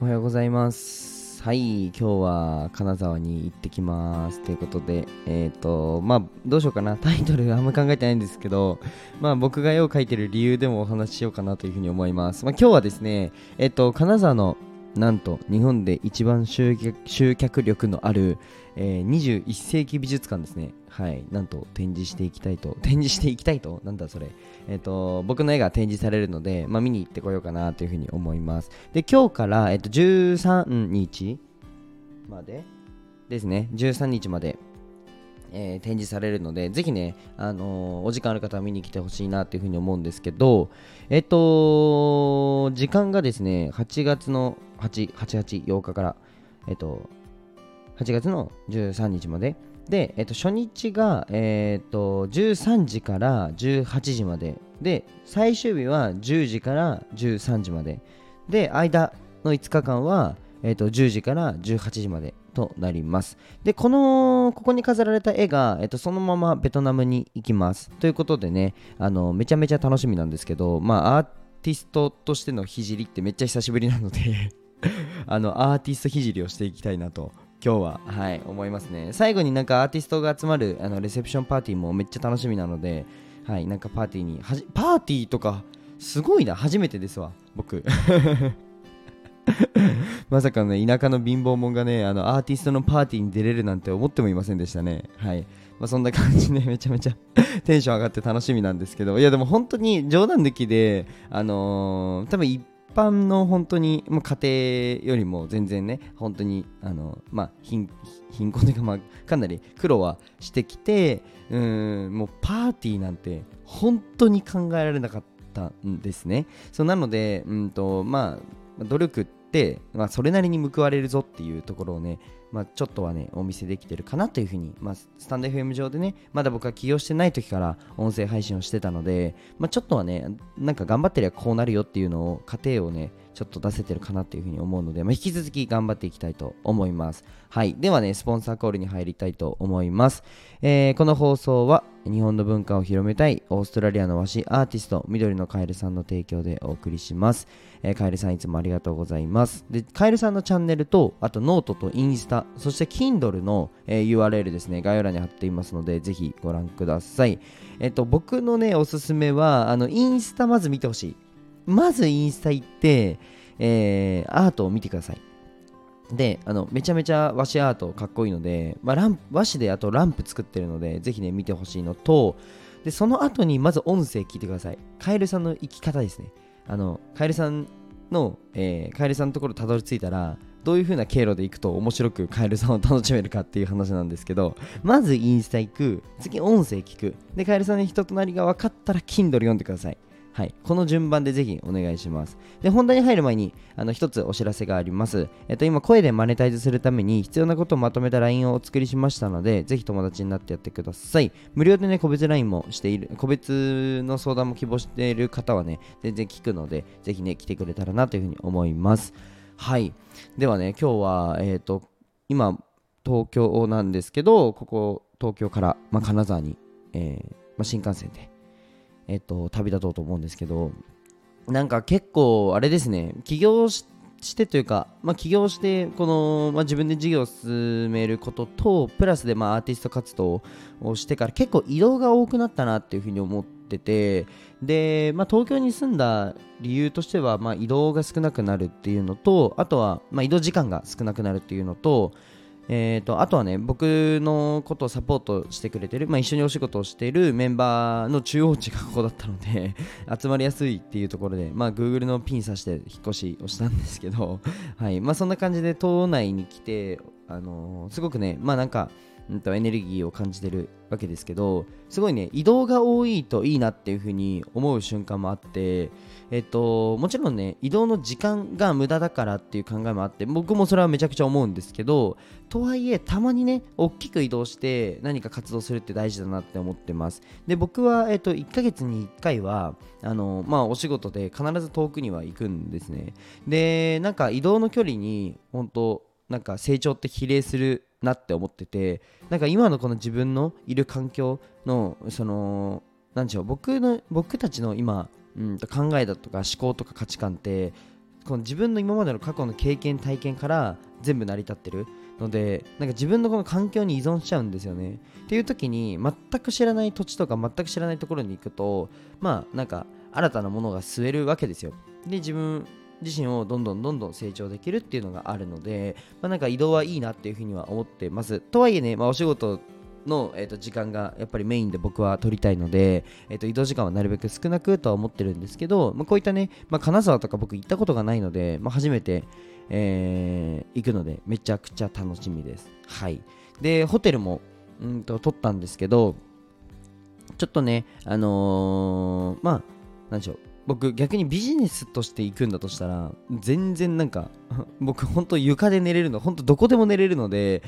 おはようございます。はい、今日は金沢に行ってきますということで、どうしようかな。タイトルあんま考えてないんですけど、僕が絵を描いてる理由でもお話ししようかなというふうに思います。今日はですね、金沢のなんと日本で一番集客力のある、21世紀美術館ですね。はい、なんと展示していきたいと、なんだそれ、僕の絵が展示されるので、見に行ってこようかなというふうに思います。で、今日から、13日までですね、13日まで、展示されるので、ぜひね、お時間ある方は見に来てほしいなというふうに思うんですけど、時間がですね、8月の8日から、8月の13日までで、初日が、13時から18時までで、最終日は10時から13時までで、間の5日間は、10時から18時までとなります。で、ここに飾られた絵が、そのままベトナムに行きますということでね、めちゃめちゃ楽しみなんですけど、アーティストとしてのひじりってめっちゃ久しぶりなのでアーティストひじりをしていきたいなと今日は、はい、思いますね。最後になんかアーティストが集まるレセプションパーティーもめっちゃ楽しみなので、はい、なんかパーティーとかすごいな、初めてですわ僕まさかね、田舎の貧乏者がね、アーティストのパーティーに出れるなんて思ってもいませんでしたね。はい。そんな感じで、ね、めちゃめちゃテンション上がって楽しみなんですけど、いやでも本当に冗談抜きで、多分一般の本当にもう家庭よりも全然ね、本当に貧困というか、かなり苦労はしてきて、もうパーティーなんて本当に考えられなかったんですね。そうなので、努力って、それなりに報われるぞっていうところをね、ちょっとはねお見せできてるかなというふうに、スタンド FM 上でね、まだ僕は起業してない時から音声配信をしてたので、ちょっとはね、なんか頑張ってりゃこうなるよっていうのを、過程をねちょっと出せてるかなというふうに思うので、引き続き頑張っていきたいと思います。はい、ではね、スポンサーコールに入りたいと思います。この放送は日本の文化を広めたいオーストラリアの和紙アーティスト緑のカエルさんの提供でお送りします。カエルさんいつもありがとうございます。で、カエルさんのチャンネルと、あとノートとインスタ、そして Kindle の、URL ですね、概要欄に貼っていますので、ぜひご覧ください。僕のねおすすめは、インスタまず見てほしい。まずインスタ行って、アートを見てください。で、めちゃめちゃ和紙アートかっこいいので、和紙であとランプ作ってるので、ぜひね見てほしいのと、でその後にまず音声聞いてください。カエルさんの生き方ですね。カエルさんのところたどり着いたら、どういう風な経路で行くと面白くカエルさんを楽しめるかっていう話なんですけど、まずインスタ行く、次音声聞く、でカエルさんの人となりが分かったら Kindle 読んでください。はい、この順番でぜひお願いします。で、本題に入る前に一つお知らせがあります。今声でマネタイズするために必要なことをまとめた LINE をお作りしましたので、ぜひ友達になってやってください。無料でね個別 LINE もしている、個別の相談も希望している方はね全然聞くので、ぜひね来てくれたらなというふうに思います。はい、ではね、今日は今東京なんですけど、ここ東京から、金沢に、新幹線で旅立とうと思うんですけど、なんか結構あれですね、起業してというか、起業してこの、自分で事業を進めることとプラスで、アーティスト活動をしてから結構移動が多くなったなっていうふうに思ってて、で、東京に住んだ理由としては、移動が少なくなるっていうのと、あとは、移動時間が少なくなるっていうのと、あとはね、僕のことをサポートしてくれてる、一緒にお仕事をしているメンバーの中央値がここだったので集まりやすいっていうところで、Google のピン刺して引っ越しをしたんですけどはい、そんな感じで島内に来て、すごくね、エネルギーを感じてるわけですけど、すごいね移動が多いといいなっていう風に思う瞬間もあって、もちろんね移動の時間が無駄だからっていう考えもあって、僕もそれはめちゃくちゃ思うんですけど、とはいえたまにね大きく移動して何か活動するって大事だなって思ってます。で、僕は1ヶ月に1回はお仕事で必ず遠くには行くんですね。で、なんか移動の距離に本当なんか成長って比例するなって思ってて、なんか今のこの自分のいる環境のその僕たちの今考えだとか思考とか価値観ってこの自分の今までの過去の経験体験から全部成り立ってるので、なんか自分のこの環境に依存しちゃうんですよね。っていう時に全く知らない土地とか全く知らないところに行くと、まあなんか新たなものが吸えるわけですよ。で自分自身をどんどん成長できるっていうのがあるので、まあなんか移動はいいなっていうふうには思ってます。とはいえね、まあお仕事の、時間がやっぱりメインで僕は取りたいので、移動時間はなるべく少なくとは思ってるんですけど、まあ、こういったね、まあ、金沢とか僕行ったことがないので、まあ、初めて、行くのでめちゃくちゃ楽しみです。はい。でホテルも取ったんですけど、ちょっとねまあ何でしょう、僕逆にビジネスとして行くんだとしたら全然なんか僕本当床で寝れるの、本当どこでも寝れるので。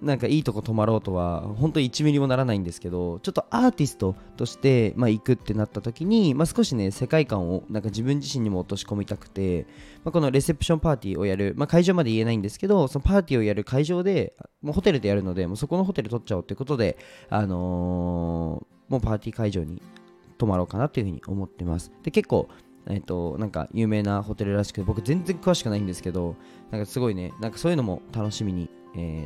なんかいいとこ泊まろうとは本当に1ミリもならないんですけど、ちょっとアーティストとして、まあ、行くってなった時に、まあ、少しね世界観をなんか自分自身にも落とし込みたくて、まあ、このレセプションパーティーをやる、まあ、会場まで言えないんですけど、そのパーティーをやる会場でもうホテルでやるので、もうそこのホテル取っちゃおうってことで、もうパーティー会場に泊まろうかなというふうに思ってます。で結構なんか有名なホテルらしくて、僕全然詳しくないんですけど、なんかすごいね、なんかそういうのも楽しみに、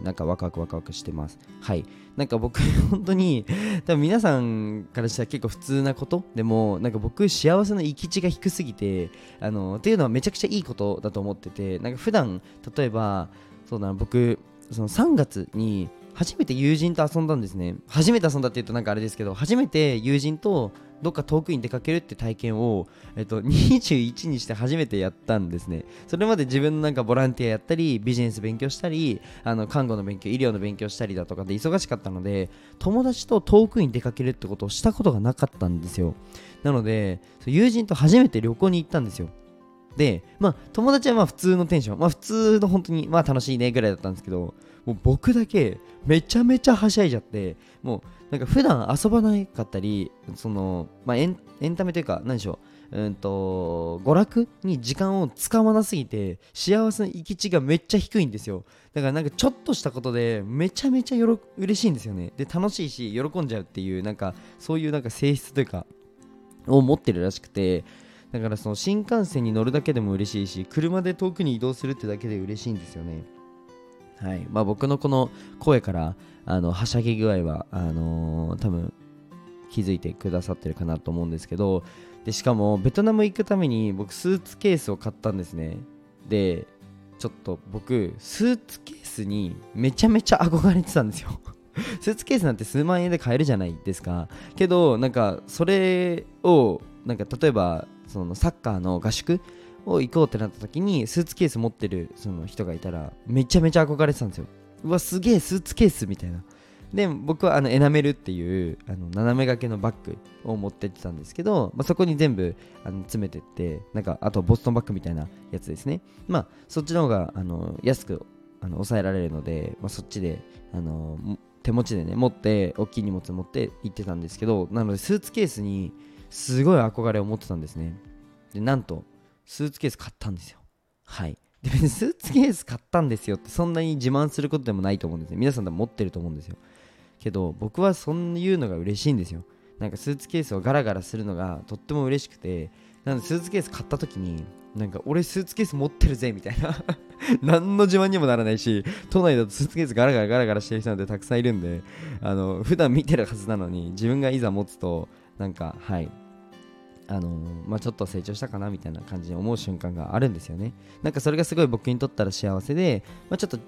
なんかワクワクしてます。はい。なんか僕本当に多分皆さんからしたら結構普通なことでも、なんか僕幸せの閾値が低すぎてっていうのはめちゃくちゃいいことだと思ってて、なんか普段例えばそうだな、僕その3月に初めて友人と遊んだんですね。初めて遊んだって言うとなんかあれですけど、初めて友人とどっか遠くに出かけるって体験を、21にして初めてやったんですね。それまで自分のなんかボランティアやったり、ビジネス勉強したり、看護の勉強、医療の勉強したりだとかで忙しかったので、友達と遠くに出かけるってことをしたことがなかったんですよ。なので友人と初めて旅行に行ったんですよ。で、まあ友達はまあ普通のテンション、まあ普通の本当にまあ楽しいねぐらいだったんですけど、もう僕だけめちゃめちゃはしゃいじゃって、もうなんか普段遊ばなかったり、そのまあエンタメというか何でしょう、娯楽に時間を使わなすぎて幸せの閾値がめっちゃ低いんですよ。だからなんかちょっとしたことでめちゃめちゃ嬉しいんですよね。で楽しいし喜んじゃうっていう、なんかそういうなんか性質というかを持ってるらしくて、だからその新幹線に乗るだけでも嬉しいし、車で遠くに移動するってだけで嬉しいんですよね。はい。まあ、僕のこの声からはしゃぎ具合は多分気づいてくださってるかなと思うんですけど、でしかもベトナム行くために僕スーツケースを買ったんですね。でちょっと僕スーツケースにめちゃめちゃ憧れてたんですよスーツケースなんて数万円で買えるじゃないですか。けどなんかそれをなんか例えばそのサッカーの合宿を行こうってなった時にスーツケース持ってるその人がいたらめちゃめちゃ憧れてたんですよ。うわすげえスーツケースみたいな。で僕はエナメルっていう斜め掛けのバッグを持ってってたんですけど、まあ、そこに全部詰めてって、なんかあとボストンバッグみたいなやつですね。まあそっちの方が安く抑えられるので、まあ、そっちで手持ちでね持って大きい荷物持って行ってたんですけど、なのでスーツケースにすごい憧れを持ってたんですね。でなんとスーツケース買ったんですよ。はい。で別にスーツケース買ったんですよってそんなに自慢することでもないと思うんですね。皆さんでも持ってると思うんですよ。けど僕はそういうのが嬉しいんですよ。なんかスーツケースをガラガラするのがとっても嬉しくて、なのでスーツケース買った時になんか俺スーツケース持ってるぜみたいな何の自慢にもならないし、都内だとスーツケースガラガラしてる人なんてたくさんいるんで、普段見てるはずなのに自分がいざ持つとなんかはいまあ、ちょっと成長したかなみたいな感じに思う瞬間があるんですよね。なんかそれがすごい僕にとったら幸せで、まあ、ちょっと、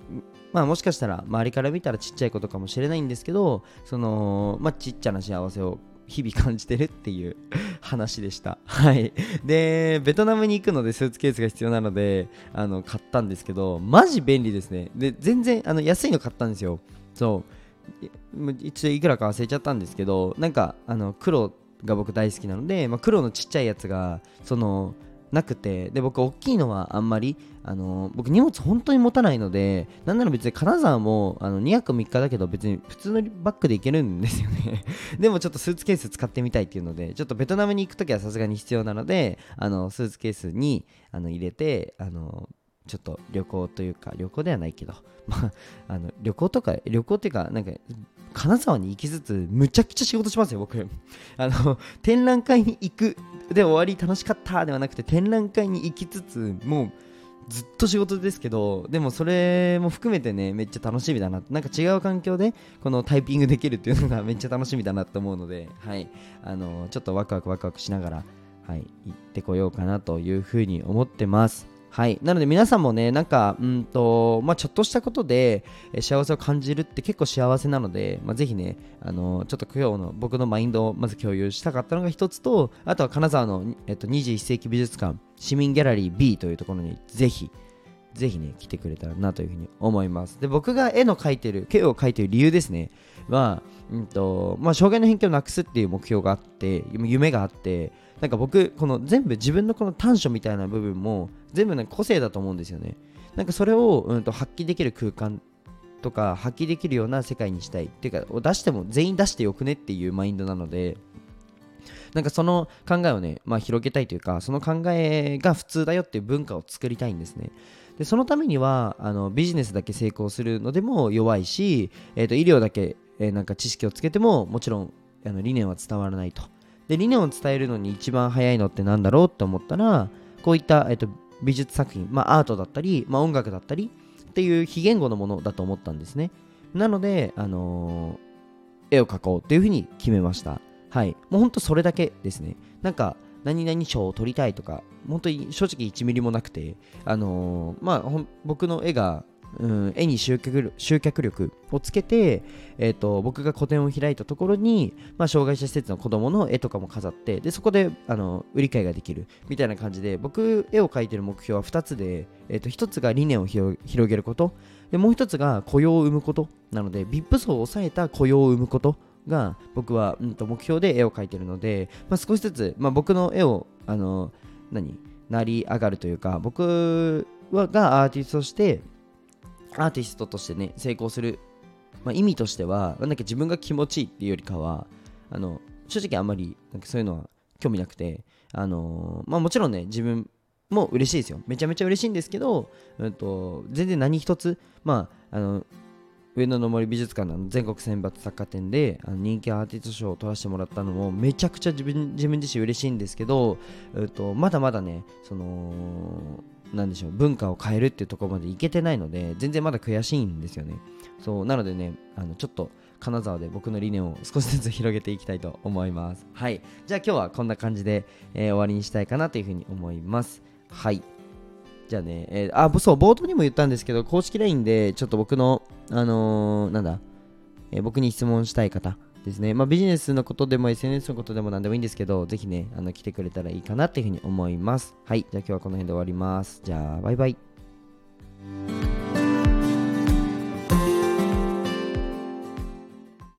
まあ、もしかしたら周りから見たらちっちゃいことかもしれないんですけど、その、まあ、ちっちゃな幸せを日々感じてるっていう話でした。はい。でベトナムに行くのでスーツケースが必要なので買ったんですけど、マジ便利ですね。で全然安いの買ったんですよ。そう一応いくらか忘れちゃったんですけど、なんか黒が僕大好きなので、まあ、黒のちっちゃいやつがそのなくて、で僕大きいのはあんまり僕荷物本当に持たないので、なんなら別に金沢も2泊3日だけど別に普通のバッグで行けるんですよねでもちょっとスーツケース使ってみたいっていうので、ちょっとベトナムに行くときはさすがに必要なのでスーツケースに入れてちょっと旅行というか旅行ではないけど、まあ、旅行っていうかなんか金沢に行きつつむちゃくちゃ仕事しますよ僕展覧会に行くで終わり楽しかったではなくて、展覧会に行きつつもうずっと仕事ですけど、でもそれも含めてね、めっちゃ楽しみだな、なんか違う環境でこのタイピングできるっていうのがめっちゃ楽しみだなと思うので、はい、ちょっとワクワクしながら、はい、行ってこようかなというふうに思ってます。はい、なので皆さんもね、なんかちょっとしたことで幸せを感じるって結構幸せなので、ぜひね、ちょっと今日の僕のマインドをまず共有したかったのが一つと、あとは金沢の、21世紀美術館市民ギャラリー B というところにぜひね来てくれたらなというふうに思います。で、僕が絵を描いてる理由ですねは、障害の偏見をなくすっていう目標があって、夢があって、なんか僕この全部自分のこの短所みたいな部分も全部ね個性だと思うんですよね。なんかそれを、発揮できる空間とか発揮できるような世界にしたいっていうか、出しても全員出してよくねっていうマインドなので、なんかその考えをね、広げたいというか、その考えが普通だよっていう文化を作りたいんですね。で、そのためにはビジネスだけ成功するのでも弱いし、医療だけ、なんか知識をつけてももちろん理念は伝わらないと。で、理念を伝えるのに一番早いのってなんだろうって思ったら、こういった、美術作品、アートだったり、音楽だったりっていう非言語のものだと思ったんですね。なので、絵を描こうっていうふうに決めました。はい、もうほんとそれだけですね。なんか何々賞を取りたいとか、本当に正直1ミリもなくて、僕の絵が、絵に集客力をつけて、僕が個展を開いたところに、障害者施設の子どもの絵とかも飾って、でそこで売り買いができるみたいな感じで、僕絵を描いてる目標は2つで、1つが理念を広げること、でもう1つが雇用を生むことなので、VIP層を抑えた雇用を生むことが僕は、目標で絵を描いてるので、少しずつ、僕の絵を成り上がるというか、僕がアーティストとしてね成功する、意味としては、なんか自分が気持ちいいっていうよりかは、正直あんまりなんかそういうのは興味なくて、もちろんね自分も嬉しいですよ、めちゃめちゃ嬉しいんですけど、全然何一つ、上野の森美術館の全国選抜作家展で人気アーティスト賞を取らせてもらったのもめちゃくちゃ自分自身嬉しいんですけど、まだまだね、文化を変えるっていうところまでいけてないので、全然まだ悔しいんですよね。そうなのでね、ちょっと金沢で僕の理念を少しずつ広げていきたいと思います。はい、じゃあ今日はこんな感じで、終わりにしたいかなというふうに思います。はい、じゃあね、冒頭にも言ったんですけど、公式 LINE でちょっと僕の僕に質問したい方ですね、ビジネスのことでも SNS のことでも何でもいいんですけど、ぜひね来てくれたらいいかなっていうふうに思います。はい、じゃあ今日はこの辺で終わります。じゃあバイバイ。